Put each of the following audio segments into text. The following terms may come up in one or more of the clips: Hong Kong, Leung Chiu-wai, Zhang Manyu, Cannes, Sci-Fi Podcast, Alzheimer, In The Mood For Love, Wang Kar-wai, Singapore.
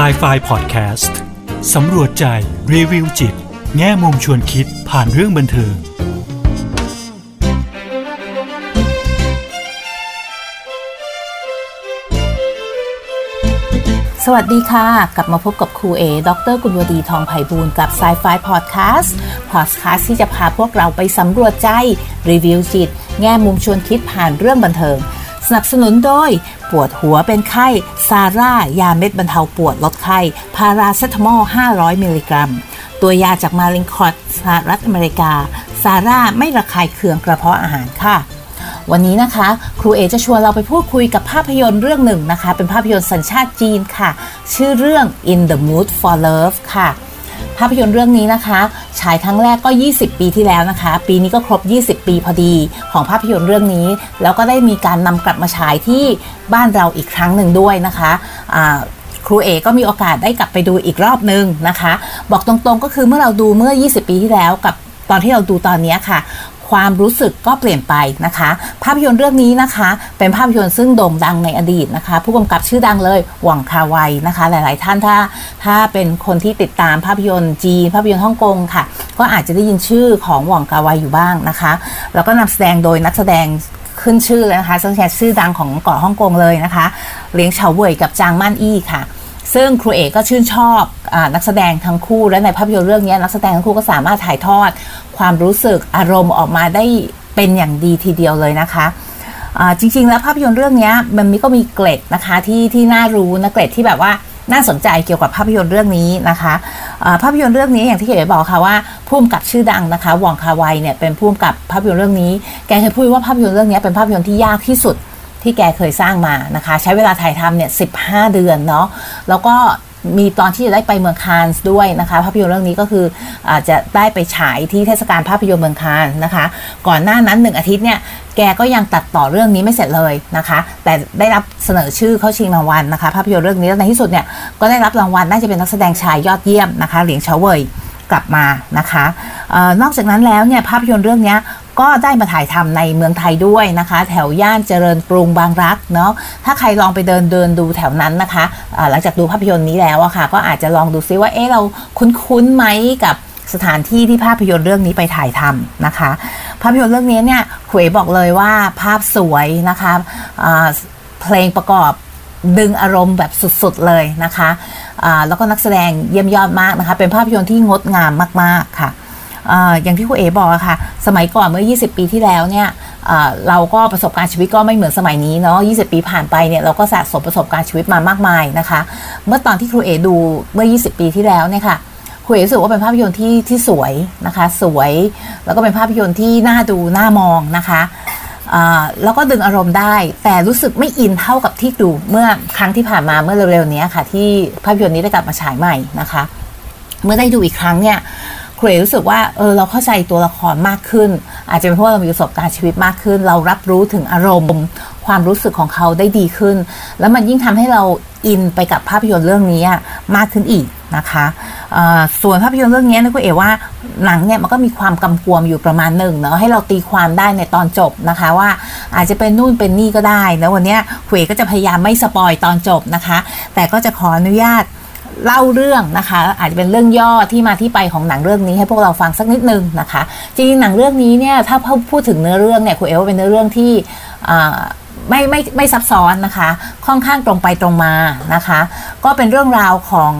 Sci-Fi Podcast สำรวจใจรีวิวจิตแง่มุมชวนคิดผ่านเรื่องบันเทิงสวัสดีค่ะกลับมาพบกับครูเอดร.กุลวดีทองไผ่บูลย์กับ Sci-Fi Podcast ที่จะพาพวกเราไปสำรวจใจรีวิวจิตแง่มุมชวนคิดผ่านเรื่องบันเทิงสนับสนุนโดยปวดหัวเป็นไข้ซาร่ายาเม็ดบรรเทาปวดลดไข้พาราเซตามอล500มิลลิกรัมตัวยาจากมาลินคอร์ดสหรัฐอเมริกาซาร่าไม่ระคายเคืองกระเพาะอาหารค่ะวันนี้นะคะครูเอจะชวนเราไปพูดคุยกับภาพยนตร์เรื่องหนึ่งนะคะเป็นภาพยนตร์สัญชาติจีนค่ะชื่อเรื่อง In The Mood For Love ค่ะภาพยนตร์เรื่องนี้นะคะฉายครั้งแรกก็20ปีที่แล้วนะคะปีนี้ก็ครบ20ปีพอดีของภาพยนตร์เรื่องนี้แล้วก็ได้มีการนำกลับมาฉายที่บ้านเราอีกครั้งหนึ่งด้วยนะคะครูเอก็มีโอกาสได้กลับไปดูอีกรอบนึงนะคะบอกตรงๆก็คือเมื่อเราดูเมื่อ20ปีที่แล้วกับตอนที่เราดูตอนนี้ค่ะความรู้สึกก็เปลี่ยนไปนะคะภาพยนตร์เรื่องนี้นะคะเป็นภาพยนตร์ซึ่งโด่งดังในอดีตนะคะผู้กำกับชื่อดังเลยหวังคาไวนะคะหลายๆท่านถ้าเป็นคนที่ติดตามภาพยนตร์จีนภาพยนตร์ฮ่องกงค่ะก็อาจจะได้ยินชื่อของหวังคาไวอยู่บ้างนะคะแล้วก็นำแสดงโดยนักแสดงขึ้นชื่อเลยนะคะซึ่งเป็นชื่อดังของเกาะฮ่องกงเลยนะคะเลียงเฉาเว่ยกับจางม่านอี้ค่ะซึ่งครูเอกก็ชื่นชอบนักแสดงทั้งคู่และในภาพยนตร์เรื่องนี้นักแสดงทั้งคู่ก็สามารถถ่ายทอดความรู้สึกอารมณ์ออกมาได้เป็นอย่างดีทีเดียวเลยนะคะจริงๆแล้วภาพยนตร์เรื่องนี้มันก็มีเกร็ดนะคะที่น่ารู้นะเกร็ดที่แบบว่าน่าสนใจเกี่ยวกับภาพยนตร์เรื่องนี้นะคะภาพยนตร์เรื่องนี้อย่างที่เก๋บอกค่ะว่าผู้กำกับชื่อดังนะคะหวังคาไวเนี่ยเป็นผู้กำกับภาพยนตร์เรื่องนี้แกเคยพูดว่าภาพยนตร์เรื่องนี้เป็นภาพยนตร์ที่ยากที่สุดที่แกเคยสร้างมานะคะใช้เวลาถ่ายทำเนี่ย15เดือนเนาะแล้วก็มีตอนที่จะได้ไปเมืองคานส์ด้วยนะคะภาพยนตร์เรื่องนี้ก็คืออาจจะได้ไปฉายที่เทศกาลภาพยนตร์เมืองคานส์นะคะก่อนหน้านั้น1อาทิตย์เนี่ยแกก็ยังตัดต่อเรื่องนี้ไม่เสร็จเลยนะคะแต่ได้รับเสนอชื่อเข้าชิงรางวัลนะคะภาพยนตร์เรื่องนี้ในที่สุดเนี่ยก็ได้รับรางวัลน่าจะเป็นนักแสดงชายยอดเยี่ยมนะคะเหลียงเฉาเว่ยกลับมานะคะนอกจากนั้นแล้วเนี่ยภาพยนตร์เรื่องนี้ก็ได้มาถ่ายทำในเมืองไทยด้วยนะคะแถวย่านเจริญกรุงบางรักเนาะถ้าใครลองไปเดินดูแถวนั้นนะคะหลังจากดูภาพยนตร์นี้แล้วอะค่ะก็อาจจะลองดูซิว่าเราคุ้นๆไหมกับสถานที่ที่ภาพยนตร์เรื่องนี้ไปถ่ายทำนะคะภาพยนตร์เรื่องนี้เนี่ยครูเอ๋บอกเลยว่าภาพสวยนะคะเพลงประกอบดึงอารมณ์แบบสุดๆเลยนะคะแล้วก็นักแสดงเยี่ยมยอดมากนะคะเป็นภาพยนตร์ที่งดงามมากๆค่ะอย่างที่ครูเอ๋บอกค่ะสมัยก่อนเมื่อ20ปีที่แล้วเนี่ยเราก็ประสบการณ์ชีวิตก็ไม่เหมือนสมัยนี้เนาะ20ปีผ่านไปเนี่ยเราก็สะสมประสบการณ์ชีวิตมามากมายนะคะเมื่อตอนที่ครูเอ๋ดูเมื่อ20ปีที่แล้วเนี่ยค่ะครูเอ๋รู้สึกว่าเป็นภาพยนตร์ที่สวยนะคะสวยแล้วก็เป็นภาพยนตร์ที่น่าดูน่ามองนะคะแล้วก็ดึงอารมณ์ได้แต่รู้สึกไม่อินเท่ากับที่ดูเมื่อครั้งที่ผ่านมาเมื่อเร็วๆนี้ค่ะที่ภาพยนตร์นี้ได้กลับมาฉายใหม่นะคะเมื่อได้ดูอีกครั้งเนี่ยครูเอ๋รู้สึกว่าเราเข้าใจตัวละครมากขึ้นอาจจะเป็นเพราะเรามีประสบการณ์ชีวิตมากขึ้นเรารับรู้ถึงอารมณ์ความรู้สึกของเขาได้ดีขึ้นแล้วมันยิ่งทำให้เราอินไปกับภาพยนตร์เรื่องนี้มากขึ้นอีกนะคะส่วนภาพยนตร์เรื่องนี้นะครูเอ๋ว่าหนังเนี่ยมันก็มีความกำกวมอยู่ประมาณหนึ่งเนาะให้เราตีความได้ในตอนจบนะคะว่าอาจจะเป็นนู่นเป็นนี่ก็ได้แล้ววันนี้ครูเอ๋ก็จะพยายามไม่สปอยตอนจบนะคะแต่ก็จะขออนุญาตเล่าเรื่องนะคะอาจจะเป็นเรื่องย่อที่มาที่ไปของหนังเรื่องนี้ให้พวกเราฟังสักนิดนึงนะคะจริงๆหนังเรื่องนี้เนี่ยถ้าพูดถึงเนื้อเรื่องเนี่ยครูเอ๋ว่าเป็นเนื้อเรื่องที่ไม่ซับซ้อนนะคะค่อนข้างตรงไปตรงมานะคะก็เป็นเรื่องราวของ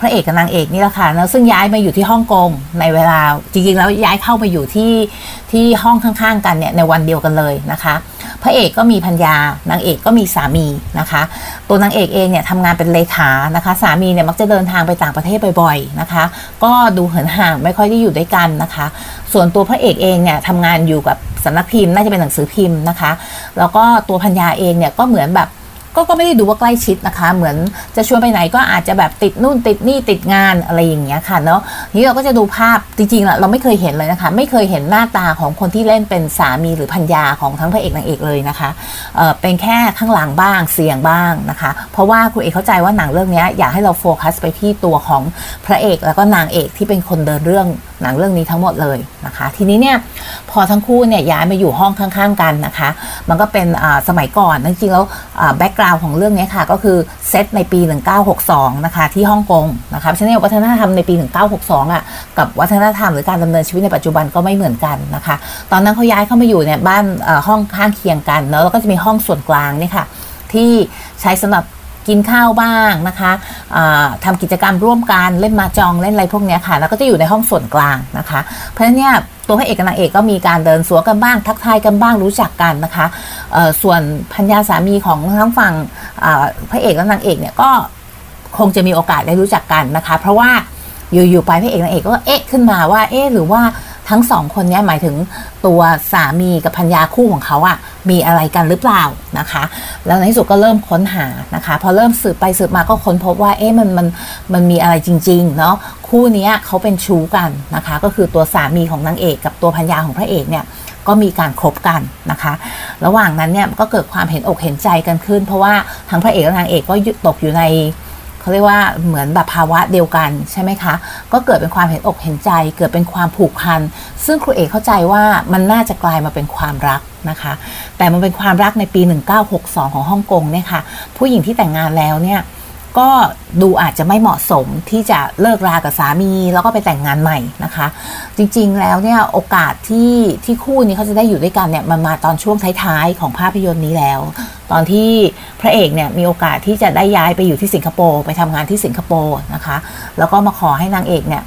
พระเอกกับนางเอกนี่แหละค่ะแล้วซึ่งย้ายมาอยู่ที่ฮ่องกงในเวลาจริงๆแล้วย้ายเข้ามาอยู่ที่ห้องข้างๆกันเนี่ยในวันเดียวกันเลยนะคะพระเอกก็มีภรรยานางเอกก็มีสามีนะคะตัวนางเอกเองเนี่ยทำงานเป็นเลขานะคะสามีเนี่ยมักจะเดินทางไปต่างประเทศบ่อยๆนะคะก็ดูเหินห่างไม่ค่อยได้อยู่ด้วยกันนะคะส่วนตัวพระเอกเองเนี่ยทำงานอยู่กับสำนักพิมพ์น่าจะเป็นหนังสือพิมพ์นะคะแล้วก็ตัวภรรยาเองเนี่ยก็เหมือนแบบก็ไม่ได้ดูว่าใกล้ชิดนะคะเหมือนจะชวนไปไหนก็อาจจะแบบติดนู่นติดนี่ติดงานอะไรอย่างเงี้ยค่ะเนาะนี้เราก็จะดูภาพจริงๆเราไม่เคยเห็นเลยนะคะไม่เคยเห็นหน้าตาของคนที่เล่นเป็นสามีหรือภรรยาของทั้งพระเอกนางเอกเลยนะคะเป็นแค่ข้างหลังบ้างเสียงบ้างนะคะเพราะว่าครูเอกเข้าใจว่าหนังเรื่องนี้อยากให้เราโฟกัสไปที่ตัวของพระเอกแล้วก็นางเอกที่เป็นคนเดินเรื่อง หนังเรื่องนี้ทั้งหมดเลยนะคะทีนี้เนี่ยพอทั้งคู่เนี่ยย้ายมาอยู่ห้องข้างๆกันนะคะมันก็เป็นสมัยก่อนจริงๆแล้วแบ็กกราวด์ของเรื่องนี้ค่ะก็คือเซตในปี1962นะคะที่ฮ่องกงนะคะฉะนั้นวัฒนธรรมในปี1962อ่ะกับวัฒนธรรมหรือการดำเนินชีวิตในปัจจุบันก็ไม่เหมือนกันนะคะตอนนั้นเขาย้ายเข้ามาอยู่เนี่ยบ้านห้องข้างเคียงกันแล้วก็จะมีห้องส่วนกลางนี่ค่ะที่ใช้สำหรับกินข้าวบ้างนะคะทำกิจกรรมร่วมกันเล่นมาจองเล่นอะไรพวกนี้ค่ะแล้วก็จะอยู่ในห้องส่วนกลางนะคะเพราะฉะนั้นเนี่ยตัวพระเอกกับนางเอกก็มีการเดินสวนกันบ้างทักทายกันบ้างรู้จักกันนะคะส่วนภรรยาสามีของทั้งฝั่งพระเอกและนางเอกเนี่ยก็คงจะมีโอกาสได้รู้จักกันนะคะเพราะว่าอยู่ๆไปพระเอกนางเอกก็เอ๊ะขึ้นมาว่าเอ๊ะหรือว่าทั้งสองคนนี้หมายถึงตัวสามีกับภรรยาคู่ของเขาอ่ะมีอะไรกันหรือเปล่านะคะแล้วในที่สุดก็เริ่มค้นหานะคะพอเริ่มสืบไปสืบมาก็ค้นพบว่าเอ๊ะมันมีอะไรจริงๆเนาะคู่นี้เขาเป็นชู้กันนะคะก็คือตัวสามีของนางเอกกับตัวภรรยาของพระเอกเนี่ยก็มีการคบกันนะคะระหว่างนั้นเนี่ยก็เกิดความเห็นอกเห็นใจกันขึ้นเพราะว่าทั้งพระเอกและนางเอกก็ตกอยู่ในเขาเรียกว่าเหมือนแบบภาวะเดียวกันใช่ไหมคะก็เกิดเป็นความเห็นอกเห็นใจเกิดเป็นความผูกพันซึ่งครูเอกเข้าใจว่ามันน่าจะกลายมาเป็นความรักนะคะแต่มันเป็นความรักในปี1962ของฮ่องกงเนี่ยค่ะผู้หญิงที่แต่งงานแล้วเนี่ยก็ดูอาจจะไม่เหมาะสมที่จะเลิกรากับสามีแล้วก็ไปแต่งงานใหม่นะคะจริงๆแล้วเนี่ยโอกาสที่คู่นี้เขาจะได้อยู่ด้วยกันเนี่ยมันมาตอนช่วงท้ายๆของภาพยนตร์นี้แล้วตอนที่พระเอกเนี่ยมีโอกาสที่จะได้ย้ายไปอยู่ที่สิงคโปร์ไปทำงานที่สิงคโปร์นะคะแล้วก็มาขอให้นางเอกเนี่ย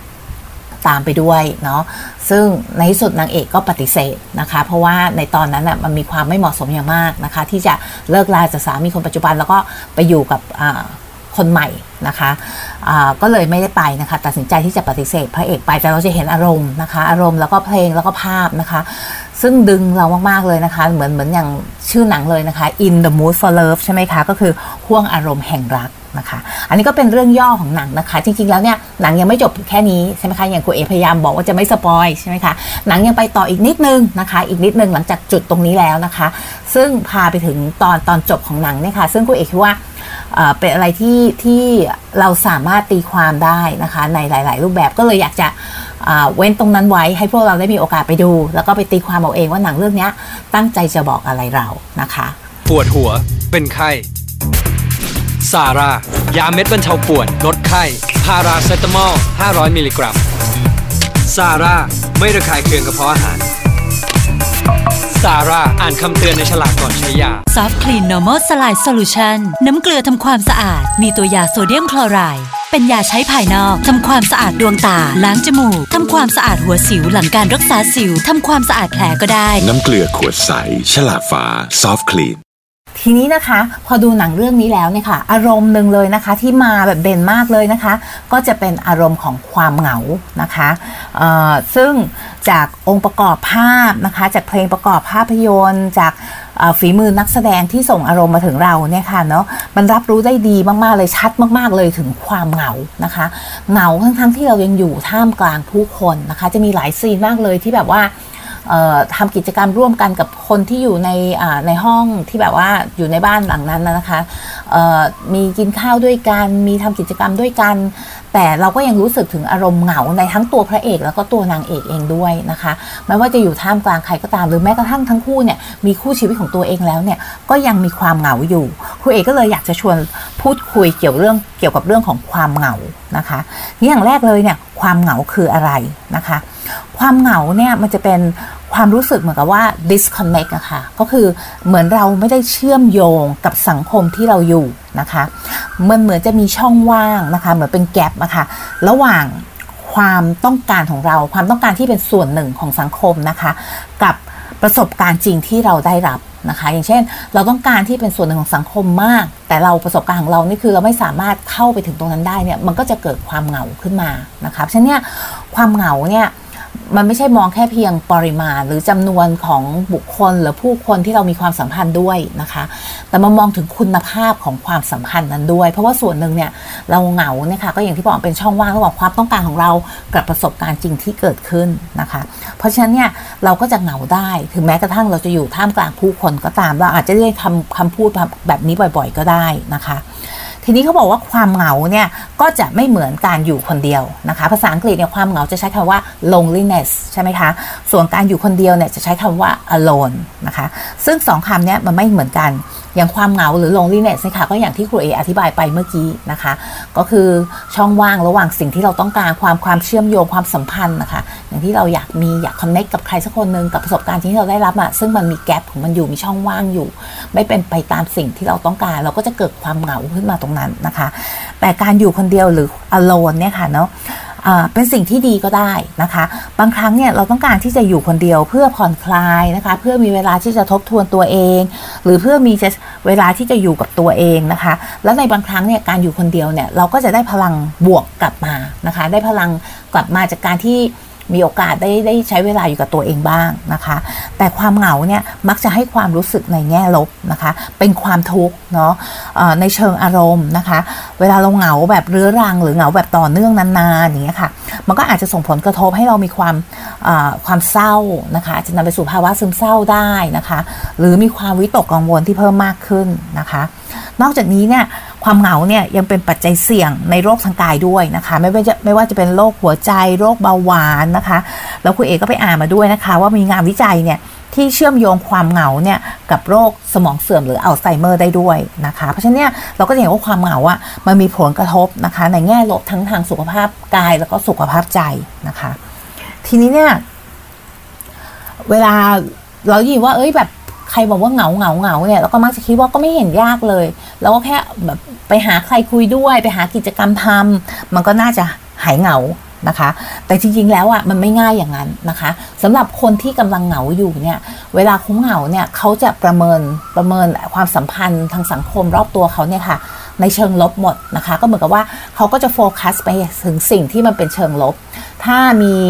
ตามไปด้วยเนาะซึ่งในที่สุดนางเอกก็ปฏิเสธนะคะเพราะว่าในตอนนั้นน่ะมันมีความไม่เหมาะสมอย่างมากนะคะที่จะเลิกราจากสามีคนปัจจุบันแล้วก็ไปอยู่กับคนใหม่นะคะก็เลยไม่ได้ไปนะคะตัดสินใจที่จะปฏิเสธพระเอกไปแต่เราจะเห็นอารมณ์นะคะอารมณ์แล้วก็เพลงแล้วก็ภาพนะคะซึ่งดึงเรามากๆเลยนะคะเหมือนอย่างชื่อหนังเลยนะคะ In The Mood For Love ใช่ไหมคะก็คือห้วงอารมณ์แห่งรักนะคะอันนี้ก็เป็นเรื่องย่อของหนังนะคะจริงๆแล้วเนี่ยหนังยังไม่จบแค่นี้ใช่ไหมคะอย่างครูเอพยายามบอกว่าจะไม่สปอยใช่ไหมคะหนังยังไปต่ออีกนิดนึงนะคะอีกนิดนึงหลังจากจุดตรงนี้แล้วนะคะซึ่งพาไปถึงตอนจบของหนังเนี่ยค่ะซึ่งครูเอคิดว่าเป็นอะไรที่เราสามารถตีความได้นะคะในหลายๆรูปแบบก็เลยอยากจะเว้นตรงนั้นไว้ให้พวกเราได้มีโอกาสไปดูแล้วก็ไปตีความเอาเองว่าหนังเรื่องนี้ตั้งใจจะบอกอะไรเรานะคะปวดหัวเป็นไข้ซาร่ายาเม็ดบรรเทาปวดลดไข้พาราเซตามอล500มิลลิกรัมซาร่าไม่ระคายเคืองกระเพาะอาหารซาร่าอ่านคำเตือนในฉลากก่อนใช้ยา Soft Clean Normal Saline Solution น้ำเกลือทำความสะอาดมีตัวยาโซเดียมคลอไรด์เป็นยาใช้ภายนอกทำความสะอาดดวงตาล้างจมูกทำความสะอาดหัวสิวหลังการรักษาสิวทำความสะอาดแผลก็ได้น้ำเกลือขวดใสฉลากฟ้า Soft Cleanทีนี้นะคะพอดูหนังเรื่องนี้แล้วเนี่ยค่ะอารมณ์หนึ่งเลยนะคะที่มาแบบเด่นมากเลยนะคะก็จะเป็นอารมณ์ของความเหงานะคะซึ่งจากองค์ประกอบภาพนะคะจากเพลงประกอบภาพยนตร์จากฝีมือนักแสดงที่ส่งอารมณ์มาถึงเราเนี่ยค่ะเนาะมันรับรู้ได้ดีมากๆเลยชัดมากๆเลยถึงความเหงานะคะเหงาทั้งที่เรายังอยู่ท่ามกลางผู้คนนะคะจะมีหลายซีนมากเลยที่แบบว่าทำกิจกรรมร่วมกันกับคนที่อยู่ในห้องที่แบบว่าอยู่ในบ้านหลังนั้นนะคะมีกินข้าวด้วยกันมีทำกิจกรรมด้วยกันแต่เราก็ยังรู้สึกถึงอารมณ์เหงาในทั้งตัวพระเอกแล้วก็ตัวนางเอกเองด้วยนะคะไม่ว่าจะอยู่ท่ามกลางใครก็ตามหรือแม้กระทั่งทั้งคู่เนี่ยมีคู่ชีวิตของตัวเองแล้วเนี่ยก็ยังมีความเหงาอยู่ครูเอกก็เลยอยากจะชวนพูดคุยเกี่ยวกับเรื่องของความเหงานะคะนี่อย่างแรกเลยเนี่ยความเหงาคืออะไรนะคะความเหงาเนี่ยมันจะเป็นความรู้สึกเหมือนกับว่า disconnect อะค่ะก็คือเหมือนเราไม่ได้เชื่อมโยงกับสังคมที่เราอยู่นะคะมันเหมือนจะมีช่องว่างนะคะเหมือนเป็นแกปอะค่ะระหว่างความต้องการของเราความต้องการที่เป็นส่วนหนึ่งของสังคมนะคะกับประสบการณ์จริงที่เราได้รับนะคะอย่างเช่นเราต้องการที่เป็นส่วนหนึ่งของสังคมมากแต่เราประสบการณ์ของเรานี่คือเราไม่สามารถเข้าไปถึงตรงนั้นได้เนี่ยมันก็จะเกิดความเหงาขึ้นมานะคะฉะนั้นเนี่ยความเหงาเนี่ยมันไม่ใช่มองแค่เพียงปริมาณหรือจำนวนของบุคคลหรือผู้คนที่เรามีความสัมพันธ์ด้วยนะคะแต่มองถึงคุณภาพของความสัมพันธ์นั้นด้วยเพราะว่าส่วนหนึ่งเนี่ยเราเหงาเนี่ยค่ะก็อย่างที่บอกเป็นช่องว่างระหว่างความต้องการของเรากับประสบการณ์จริงที่เกิดขึ้นนะคะเพราะฉะนั้นเนี่ยเราก็จะเหงาได้ถึงแม้กระทั่งเราจะอยู่ท่ามกลางผู้คนก็ตามเราอาจจะได้คำพูดแบบนี้บ่อยๆก็ได้นะคะท ทีนี้เขาบอกว่าความเหงาเนี่ยก็จะไม่เหมือนการอยู่คนเดียวนะคะภาษาอังกฤษเนี่ยความเหงาจะใช้คำว่า loneliness ใช่ไหมคะส่วนการอยู่คนเดียวเนี่ยจะใช้คำว่า alone นะคะซึ่งสองคำเนี่ยมันไม่เหมือนกันอย่างความเหงาหรือ loneliness นะคะก็อย่างที่ครูเออธิบายไปเมื่อกี้นะคะก็คือช่องว่างระหว่างสิ่งที่เราต้องการความเชื่อมโยงความสัมพันธ์นะคะอย่างที่เราอยาก connect กับใครสักคนนึงกับประสบการณ์ที่เราได้รับอะซึ่งมันมีแกลบของมันอยู่มีช่องว่างอยู่ไม่เป็นไปตามสิ่งที่เราต้องการเราก็จะเกิดความเหงาขึ้นมาตรงนั้นนะคะแต่การอยู่คนเดียวหรือ alone เนี่ยค่ะเนาะเป็นสิ่งที่ดีก็ได้นะคะบางครั้งเนี่ยเราต้องการที่จะอยู่คนเดียวเพื่อผ่อนคลายนะคะเพื่อมีเวลาที่จะทบทวนตัวเองหรือเพื่อมีเวลาที่จะอยู่กับตัวเองนะคะแล้วในบางครั้งเนี่ยการอยู่คนเดียวเนี่ยเราก็จะได้พลังบวกกลับมานะคะได้พลังกลับมาจากการที่มีโอกาสได้ใช้เวลาอยู่กับตัวเองบ้างนะคะแต่ความเหงาเนี่ยมักจะให้ความรู้สึกในแง่ลบนะคะเป็นความทุกข์เนาะในเชิงอารมณ์นะคะเวลาเราเหงาแบบเรื้อรังหรือเหงาแบบต่อเนื่องนานๆอย่างเงี้ยค่ะมันก็อาจจะส่งผลกระทบให้เรามีความเศร้านะคะจะนำไปสู่ภาวะซึมเศร้าได้นะคะหรือมีความวิตกกังวลที่เพิ่มมากขึ้นนะคะนอกจากนี้เนี่ยความเหงาเนี่ยยังเป็นปัจจัยเสี่ยงในโรคทางกายด้วยนะคะไม่ว่าจะเป็นโรคหัวใจโรคเบาหวานนะคะแล้วคุณเอกก็ไปอ่านมาด้วยนะคะว่ามีงานวิจัยเนี่ยที่เชื่อมโยงความเหงาเนี่ยกับโรคสมองเสื่อมหรืออัลไซเมอร์ได้ด้วยนะคะเพราะฉะนั้นเนี่ยเราก็จะเห็นว่าความเหงาอ่ะมันมีผลกระทบนะคะในแง่ลบทั้งทางสุขภาพกายแล้วก็สุขภาพใจนะคะทีนี้เนี่ยเวลาเรายินว่าเอ้ยแบบใครบอกว่าเหงาเนี่ยแล้วก็มักจะคิดว่าก็ไม่เห็นยากเลยแล้วก็แค่แบบไปหาใครคุยด้วยไปหากิจกรรมทำมันก็น่าจะหายเหงานะคะแต่จริงๆแล้วอ่ะมันไม่ง่ายอย่างนั้นนะคะสำหรับคนที่กำลังเหงาอยู่เนี่ยเวลาคุ้มเหงาเนี่ยเขาจะประเมินความสัมพันธ์ทางสังคมรอบตัวเขาเนี่ยค่ะในเชิงลบหมดนะคะก็เหมือนกับว่าเขาก็จะโฟกัสไปถึงสิ่งที่มันเป็นเชิงลบ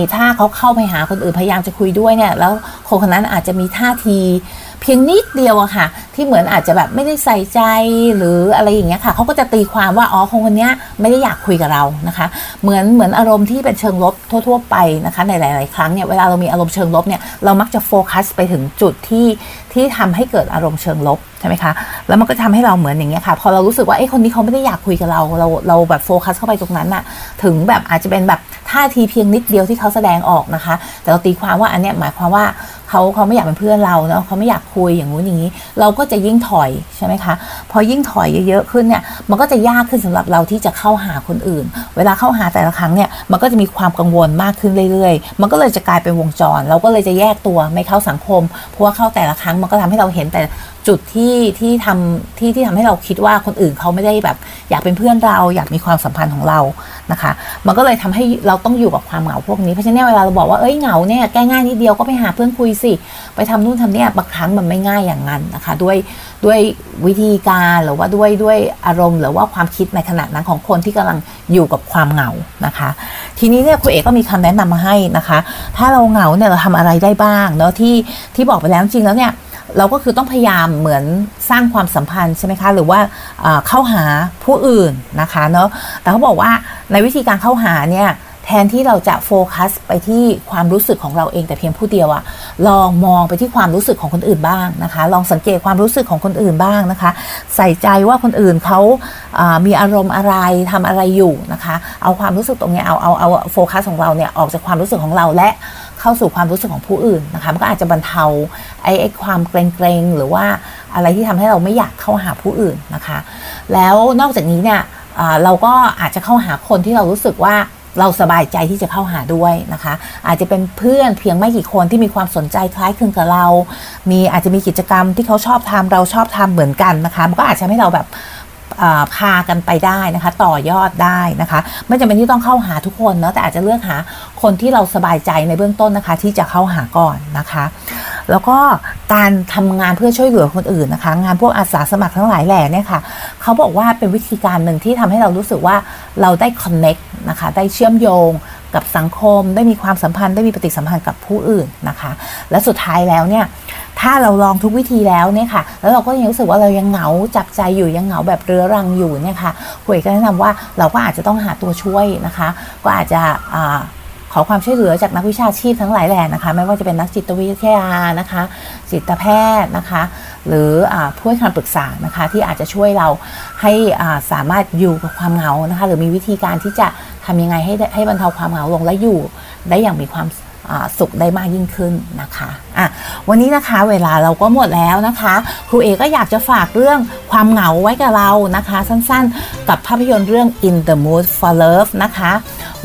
ถ้าเขาเข้าไปหาคนอื่นพยายามจะคุยด้วยเนี่ยแล้วคนคนนั้นอาจจะมีท่าทีเพียงนิดเดียวอะค่ะที่เหมือนอาจจะแบบไม่ได้ใส่ใจหรืออะไรอย่างเงี้ยค่ะเขาก็จะตีความว่าอ๋อคนเนี้ยไม่ได้อยากคุยกับเรานะคะเหมือนอารมณ์ที่เป็นเชิงลบทั่วๆไปนะคะในหลายๆครั้งเนี่ยเวลาเรามีอารมณ์เชิงลบเนี่ยเรามักจะโฟกัสไปถึงจุดที่ทำให้เกิดอารมณ์เชิงลบใช่ไหมคะแล้วมันก็ทำให้เราเหมือนอย่างเงี้ยค่ะพอเรารู้สึกว่าไอ้คนนี้เขาไม่ได้อยากคุยกับเราเราแบบโฟกัสเข้าไปตรงนั้นอะถึงแบบอาจจะเป็นแบบท่าทีเพียงนิดเดียวที่เขาแสดงออกนะคะแต่เราตีความว่าอันเนี้ยหมายความว่าเขาไม่อยากเป็นเพื่อนเราเนาะเขาไม่อยากคุยอย่างนู้นอย่างนี้เราก็จะยิ่งถอยใช่ไหมคะพอยิ่งถอยเยอะๆขึ้นเนี่ยมันก็จะยากขึ้นสำหรับเราที่จะเข้าหาคนอื่นเวลาเข้าหาแต่ละครั้งเนี่ยมันก็จะมีความกังวลมากขึ้นเรื่อยๆมันก็เลยจะกลายเป็นวงจรเราก็เลยจะแยกตัวไม่เข้าสังคมเพราะว่าเข้าแต่ละครั้งมันก็ทำให้เราเห็นแต่จุดที่ทำให้เราคิดว่าคนอื่นเขาไม่ได้แบบอยากเป็นเพื่อนเราอยากมีความสัมพันธ์ของเรานะคะมันก็เลยทำให้เราต้องอยู่กับความเหงาพวกนี้เพราะฉะนั้นเวลาเราบอกว่าเอ้ยเหงาเนี่ยแก้ง่ายนิดเดียวก็ไปหาเพื่อนคุยสิไปทำนู่นทำนี่บางครั้งมันไม่ง่ายอย่างนั้นนะคะด้วยวิธีการหรือว่าด้วยอารมณ์หรือว่าความคิดในขณะนั้นของคนที่กำลังอยู่กับความเหงานะคะทีนี้เนี่ยครูเอกก็มีคำแนะนำมาให้นะคะถ้าเราเหงาเนี่ยเราทำอะไรได้บ้างเนาะที่บอกไปแล้วจริงแล้วเนี่ยเราก็คือต้องพยายามเหมือนสร้างความสัมพันธ์ใช่ไหมคะหรือว่าเข้าหาผู้อื่นนะคะเนาะแต่เขาบอกว่าในวิธีการเข้าหาเนี่ยแทนที่เราจะโฟกัสไปที่ความรู้สึกของเราเองแต่เพียงผู้เดียวอะลองมองไปที่ความรู้สึกของคนอื่นบ้างนะคะลองสังเกตความรู้สึกของคนอื่นบ้างนะคะใส่ใจว่าคนอื่นเขามีอารมณ์อะไรทำอะไรอยู่นะคะเอาความรู้สึกตรงนี้เอาโฟกัสของเราเนี่ยออกจากความรู้สึกของเราและเข้าสู่ความรู้สึกของผู้อื่นนะคะมันก็อาจจะบรรเทาไอ้ความเกรงหรือว่าอะไรที่ทำให้เราไม่อยากเข้าหาผู้อื่นนะคะแล้วนอกจากนี้เนี่ยเราก็อาจจะเข้าหาคนที่เรารู้สึกว่าเราสบายใจที่จะเข้าหาด้วยนะคะอาจจะเป็นเพื่อนเพียงไม่กี่คนที่มีความสนใจคล้ายคลึงกับเราอาจจะมีกิจกรรมที่เขาชอบทำเราชอบทำเหมือนกันนะคะมันก็อาจจะให้เราแบบพากันไปได้นะคะต่อยอดได้นะคะไม่จำเป็นที่ต้องเข้าหาทุกคนเนาะแต่อาจจะเลือกหาคนที่เราสบายใจในเบื้องต้นนะคะที่จะเข้าหาก่อนนะคะแล้วก็การทำงานเพื่อช่วยเหลือคนอื่นนะคะงานพวกอาสาสมัครทั้งหลายแหล่เนี่ยค่ะเขาบอกว่าเป็นวิธีการหนึ่งที่ทำให้เรารู้สึกว่าเราได้ connect นะคะได้เชื่อมโยงกับสังคมได้มีความสัมพันธ์ได้มีปฏิสัมพันธ์กับผู้อื่นนะคะและสุดท้ายแล้วเนี่ยถ้าเราลองทุกวิธีแล้วเนี่ยค่ะแล้วเราก็ยังรู้สึกว่าเรายังเหงาจับใจอยู่ยังเหงาแบบเรื้อรังอยู่เนี่ยค่ะครูเอกก็แนะนำว่าเราก็อาจจะต้องหาตัวช่วยนะคะก็อาจจะ ขอความช่วยเหลือจากนักวิชาชีพทั้งหลายแหล่นะคะไม่ว่าจะเป็นนักจิตวิทยานะคะจิตแพทย์นะคะหรือผู้ให้คำปรึกษานะคะที่อาจจะช่วยเราให้สามารถอยู่กับความเหงานะคะหรือมีวิธีการที่จะทำยังไงให้บรรเทาความเหงาลงและอยู่ได้อย่างมีความสุขได้มากยิ่งขึ้นนะคะวันนี้นะคะเวลาเราก็หมดแล้วนะคะครูเอก็อยากจะฝากเรื่องความเหงาไว้กับเรานะคะสั้นๆกับภาพยนตร์เรื่อง In The Mood For Love นะคะ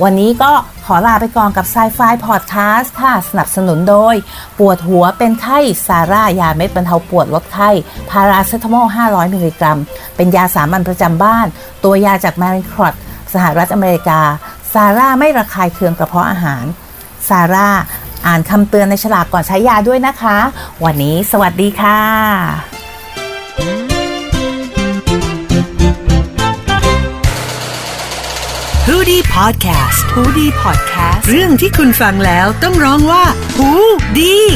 วันนี้ก็ขอลาไปก่อนกับ Sci-Fi Podcast ค่ะสนับสนุนโดยปวดหัวเป็นไข้ซาร่ายาเม็ดบรรเทาปวดลดไข้พาราเซตามอล500มิลลิกรัมเป็นยาสามัญประจำบ้านตัวยาจากแมริคอตสหรัฐอเมริกาซาร่าไม่ระคายเคืองกระเพาะอาหารซาร่าอ่านคำเตือนในฉลากก่อนใช้ยาด้วยนะคะวันนี้สวัสดีค่ะฮูดี้พอดแคสต์ฮูดี้พอดแคสต์เรื่องที่คุณฟังแล้วต้องร้องว่าฮูดี้